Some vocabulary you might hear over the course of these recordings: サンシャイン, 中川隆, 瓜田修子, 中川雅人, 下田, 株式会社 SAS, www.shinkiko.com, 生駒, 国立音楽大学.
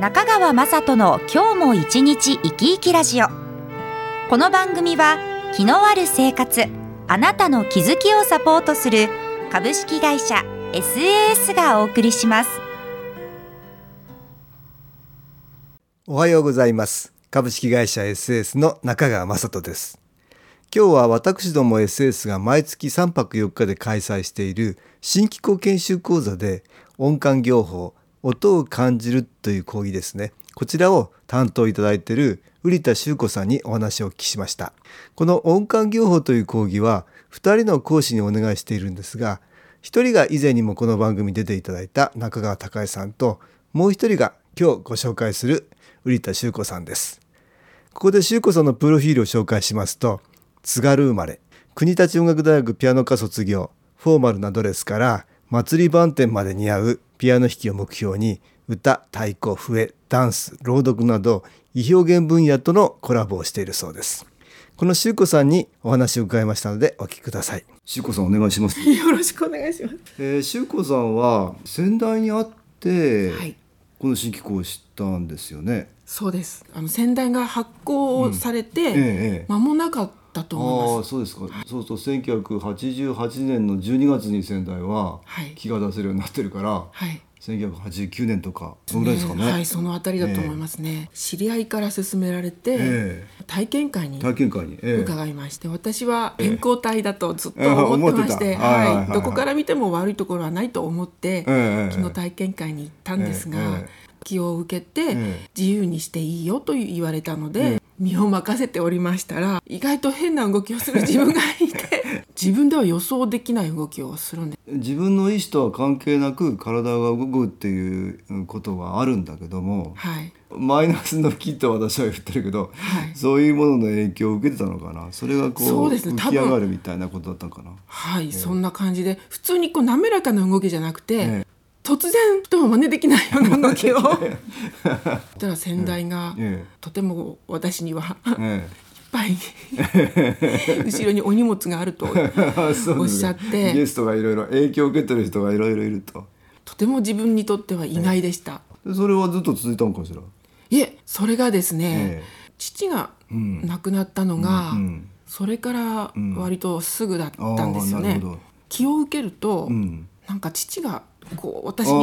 中川雅人の今日も一日生き生きラジオ。この番組は気のある生活、あなたの気づきをサポートする株式会社 SAS がお送りします。おはようございます。株式会社 SAS の中川雅人です。今日は私ども SAS が毎月3泊4日で開催している新機構研修講座で音感業法、音を感じるという講義ですね。こちらを担当いただいている瓜田修子さんにお話をお聞きしました。この音感業法という講義は2人の講師にお願いしているんですが、1人が以前にもこの番組に出ていただいた中川隆さんと、もう1人が今日ご紹介する瓜田修子さんです。ここで修子さんのプロフィールを紹介しますと、津軽生まれ、国立音楽大学ピアノ科卒業、フォーマルなドレスから祭り番店まで似合うピアノ弾きを目標に、歌、太鼓、笛、ダンス、朗読など異表現分野とのコラボをしているそうです。この修子さんにお話を伺いましたのでお聞きください。修子さんお願いします。よろしくお願いします。修子さんは先代に会って、はい、この新機構を知ったんですよね。そうです。先代が発行されて間もなかっただと思います。あ、そうですか、はい、そうそう、1988年の12月に仙台は気が出せるようになってるから、はい、1989年とかそのぐらいですかね、はい、そのあたりだと思いますね。知り合いから勧められて、体験会に伺いまして、私は健康体だとずっと思ってまして、はい、どこから見ても悪いところはないと思って、昨日体験会に行ったんですが、気を受けて、自由にしていいよと言われたので、身を任せておりましたら、意外と変な動きをする自分がいて自分では予想できない動きをするんで、自分の意思とは関係なく体が動くっていうことはあるんだけども、はい、マイナスの気と私は言ってるけど、はい、そういうものの影響を受けてたのかな。それがこう、そうですね、浮き上がるみたいなことだったのかな。はい、そんな感じで、普通にこう滑らかな動きじゃなくて、突然とも真似できないような動きをしたら、先代がとても私には、いっぱい後ろにお荷物があるとおっしゃって、ゲストがいろいろ影響を受けてる人がいろいろいると、とても自分にとっては意外でした、それはずっと続いたのかしら。いえ、それがですね、父が亡くなったのが、それから割とすぐだったんですよね、気を受けると、なんか父がこう私に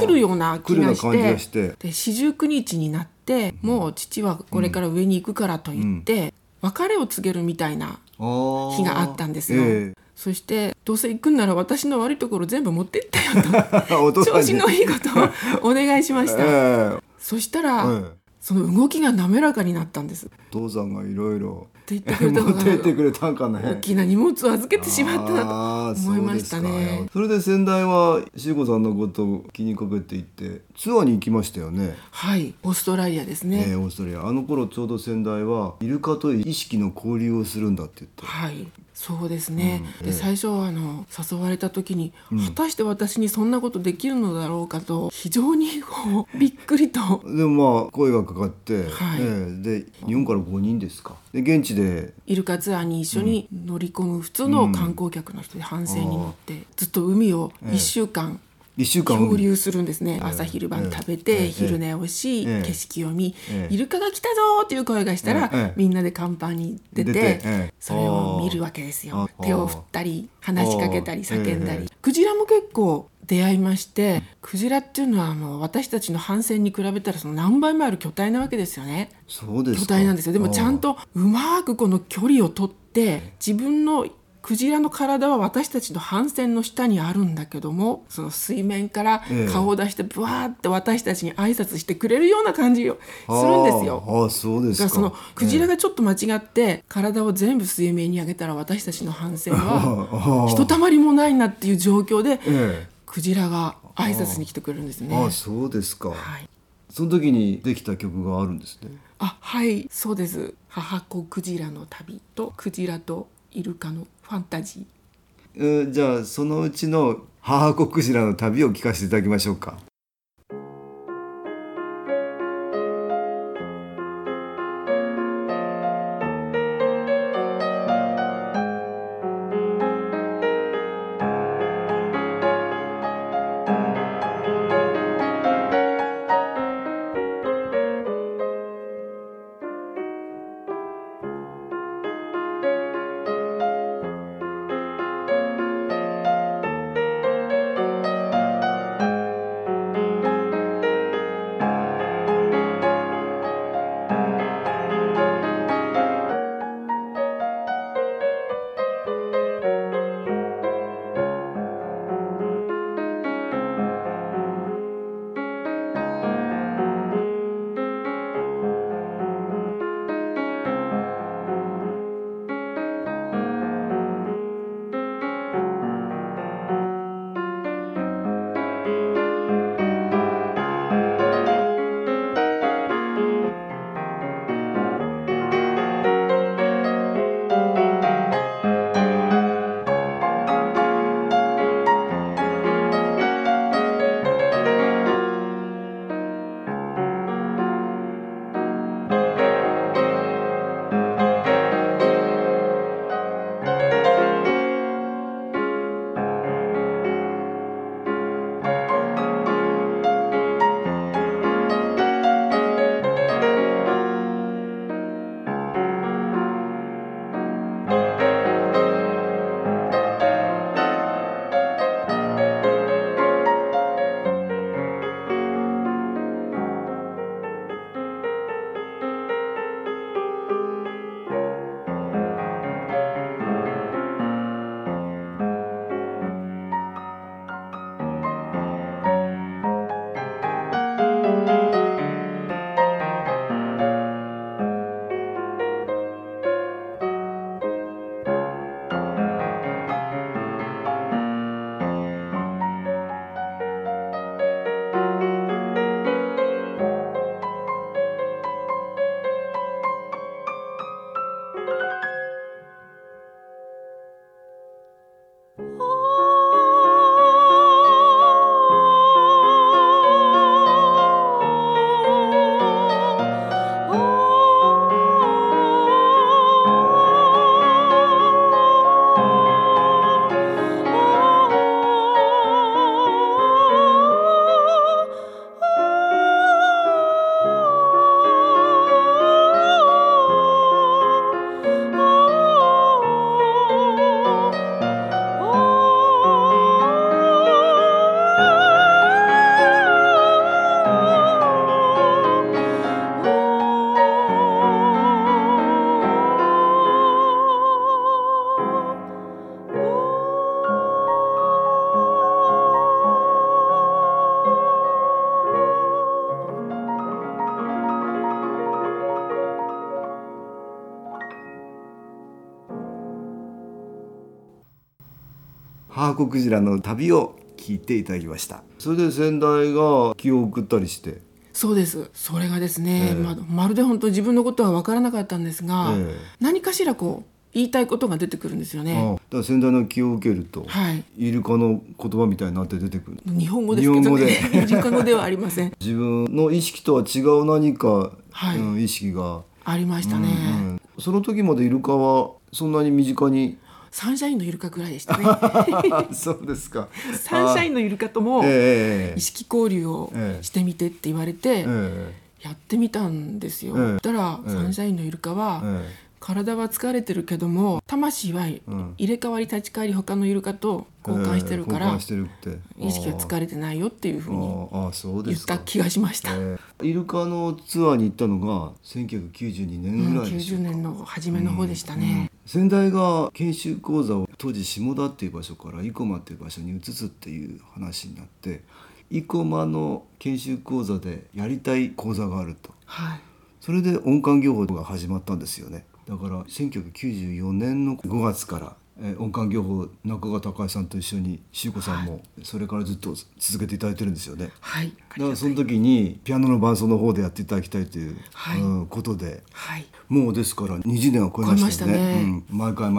来るような気がして、で49日になって、もう父はこれから上に行くからと言って、別れを告げるみたいな日があったんですよ、そしてどうせ行くんなら私の悪いところ全部持ってってよと調子のいいことをお願いしました、そしたら、その動きが滑らかになったんです。お父さんがいろいろ持っていってくれたんかね。大きな荷物を預けてしまったなと思いましたね。 それで先代は修子さんのことを気にかけていってツアーに行きましたよね。はい、オーストラリアですね、オーストラリア、あの頃ちょうど先代はイルカという意識の交流をするんだって言って、はい、そうですね、で最初誘われた時に、果たして私にそんなことできるのだろうかと非常にこうびっくりとでもまあ声がかかって、で日本から5人ですか、で現地でイルカツアーに一緒に乗り込む普通の観光客の人で、帆船に乗ってずっと海を1週間漂流するんですね、朝昼晩食べて、昼寝をし、景色を見、イルカが来たぞっていう声がしたら、みんなで甲板に出て、それを見るわけですよ。手を振ったり話しかけたり叫んだり、クジラも結構出会いまして、クジラっていうのはもう私たちの帆船に比べたらその何倍もある巨体なわけですよね。そうですか、巨体なんですよ。でもちゃんとうまくこの距離を取って、自分のクジラの体は私たちの帆船の下にあるんだけども、その水面から顔を出してブワーって私たちに挨拶してくれるような感じをするんですよ。ああ、そうですか。そのクジラがちょっと間違って体を全部水面に上げたら、私たちの帆船はひとたまりもないなっていう状況で、クジラが挨拶に来てくれるんですね。ああ、そうですか、はい、その時にできた曲があるんですね。あ、はい、そうです。母子クジラの旅とクジラとイルカのファンタジー。じゃあそのうちの母子クジラの旅を聞かせていただきましょうか。母子クジラの旅を聞いていただきました。それで先代が気を送ったりして。そうです。それがですね、まるで本当自分のことは分からなかったんですが、何かしらこう言いたいことが出てくるんですよね。だから先代の気を受けると、イルカの言葉みたいになって出てくる。日本語ですけどね、イルカ語ではありません。自分の意識とは違う何か、意識がありましたね、その時までイルカはそんなに身近に。サンシャインのイルカくらいでしたね。そうですか。サンシャインのイルカとも意識交流をしてみてって言われてやってみたんですよ。だからサンシャインのイルカは体は疲れてるけども魂は入れ替わり立ち替わり他のイルカと交換してるから意識は疲れてないよっていうふうに言った気がしました。イルカのツアーに行ったのが1992年ぐらいでしょうか。90年の初めの方でしたね。先代が研修講座を当時下田っていう場所から生駒っていう場所に移すっていう話になって、生駒の研修講座でやりたい講座があると、それで音感業法が始まったんですよね。だから1994年の5月から音感業法中川隆さんと一緒に修子さんもそれからずっと続けていただいてるんですよね、はい、だからその時にピアノの伴奏の方でやっていただきたいという、はい、ことで、はい、もうですから20年は超えましたよ ね、うん、毎回あり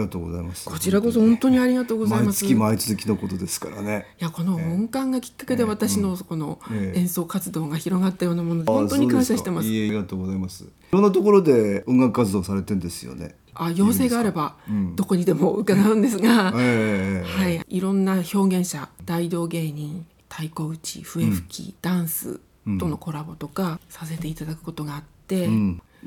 がとうございます。こちらこそ本当にありがとうございます。毎月のことですからね。いや、この音感がきっかけで私のこの演奏活動が広がったようなもので本当に感謝してます。いえ、ありがとうございます。いろんなところで音楽活動されてるんですよね。要請があればどこにでも伺うんですが、はい、いろんな表現者、大道芸人、太鼓打ち、笛吹き、ダンスとのコラボとかさせていただくことがあって、な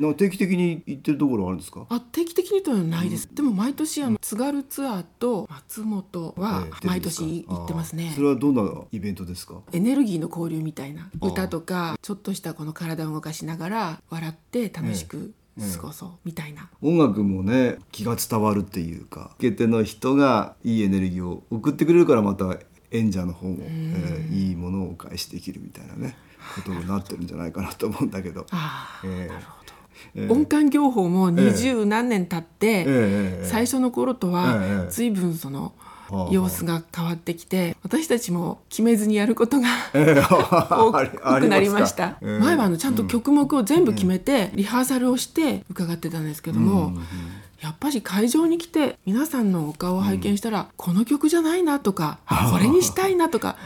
んか定期的に行ってるところあるんですか？定期的にとはないです、でも毎年津軽ツアーと松本は毎年行ってますね。それはどんなイベントですか？エネルギーの交流みたいな、歌とかちょっとしたこの体を動かしながら笑って楽しく、すごそうみたいな。音楽もね、気が伝わるっていうか、受け手の人がいいエネルギーを送ってくれるから、また演者の方も、いいものをお返しできるみたいなね、ことになってるんじゃないかなと思うんだけど。なるほど。音感業法も20何年経って、最初の頃とは随分その、様子が変わってきて、私たちも決めずにやることが多くなりました。前はちゃんと曲目を全部決めてリハーサルをして伺ってたんですけども、やっぱり会場に来て皆さんのお顔を拝見したら、この曲じゃないなとか、これにしたいなとか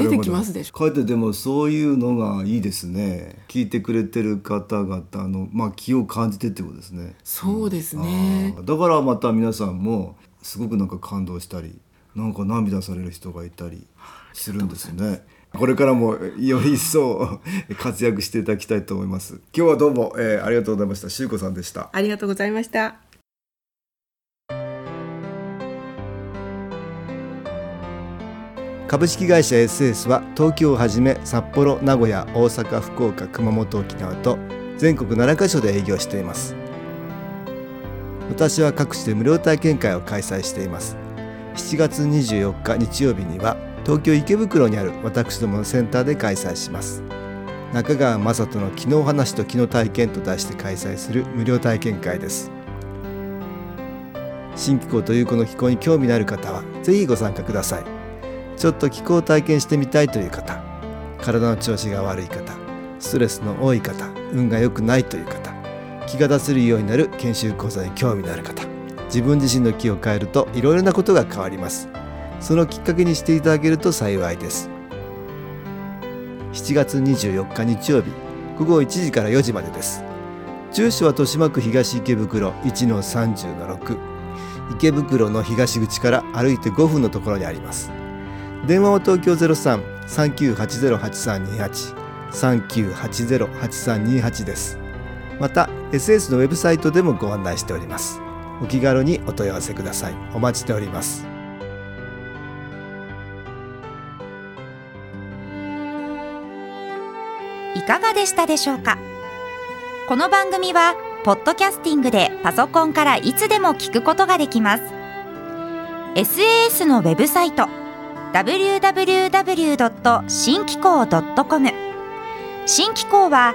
出てきますでしょ。かえってでもそういうのがいいですね。聞いてくれてる方々の、気を感じてってことですね。そうですね、だからまた皆さんもすごく感動したり、涙される人がいたりするんですね。これからもより一層活躍していただきたいと思います。今日はどうも、ありがとうございました。修子さんでした。ありがとうございました。株式会社 SS は東京をはじめ札幌、名古屋、大阪、福岡、熊本、沖縄と全国7カ所で営業しています。私は各地で無料体験会を開催しています。7月24日日曜日には東京池袋にある私どものセンターで開催します。中川雅人の気の話と気の体験と題して開催する無料体験会です。新気候というこの気候に興味のある方はぜひご参加ください。ちょっと気候を体験してみたいという方、体の調子が悪い方、ストレスの多い方、運が良くないという方、気が出せるようになる研修講座に興味のある方、自分自身の気を変えるといろいろなことが変わります。そのきっかけにしていただけると幸いです。7月24日日曜日午後1時から4時までです。住所は豊島区東池袋 1-30-6 池袋の東口から歩いて5分のところにあります。電話は東京 03-3980-8328 3980-8328 です。また SS のウェブサイトでもご案内しております。お気軽にお問い合わせください。お待ちしております。いかがでしたでしょうか。この番組はポッドキャスティングでパソコンからいつでも聞くことができます。 SAS のウェブサイト www.shinkiko.com 新機構は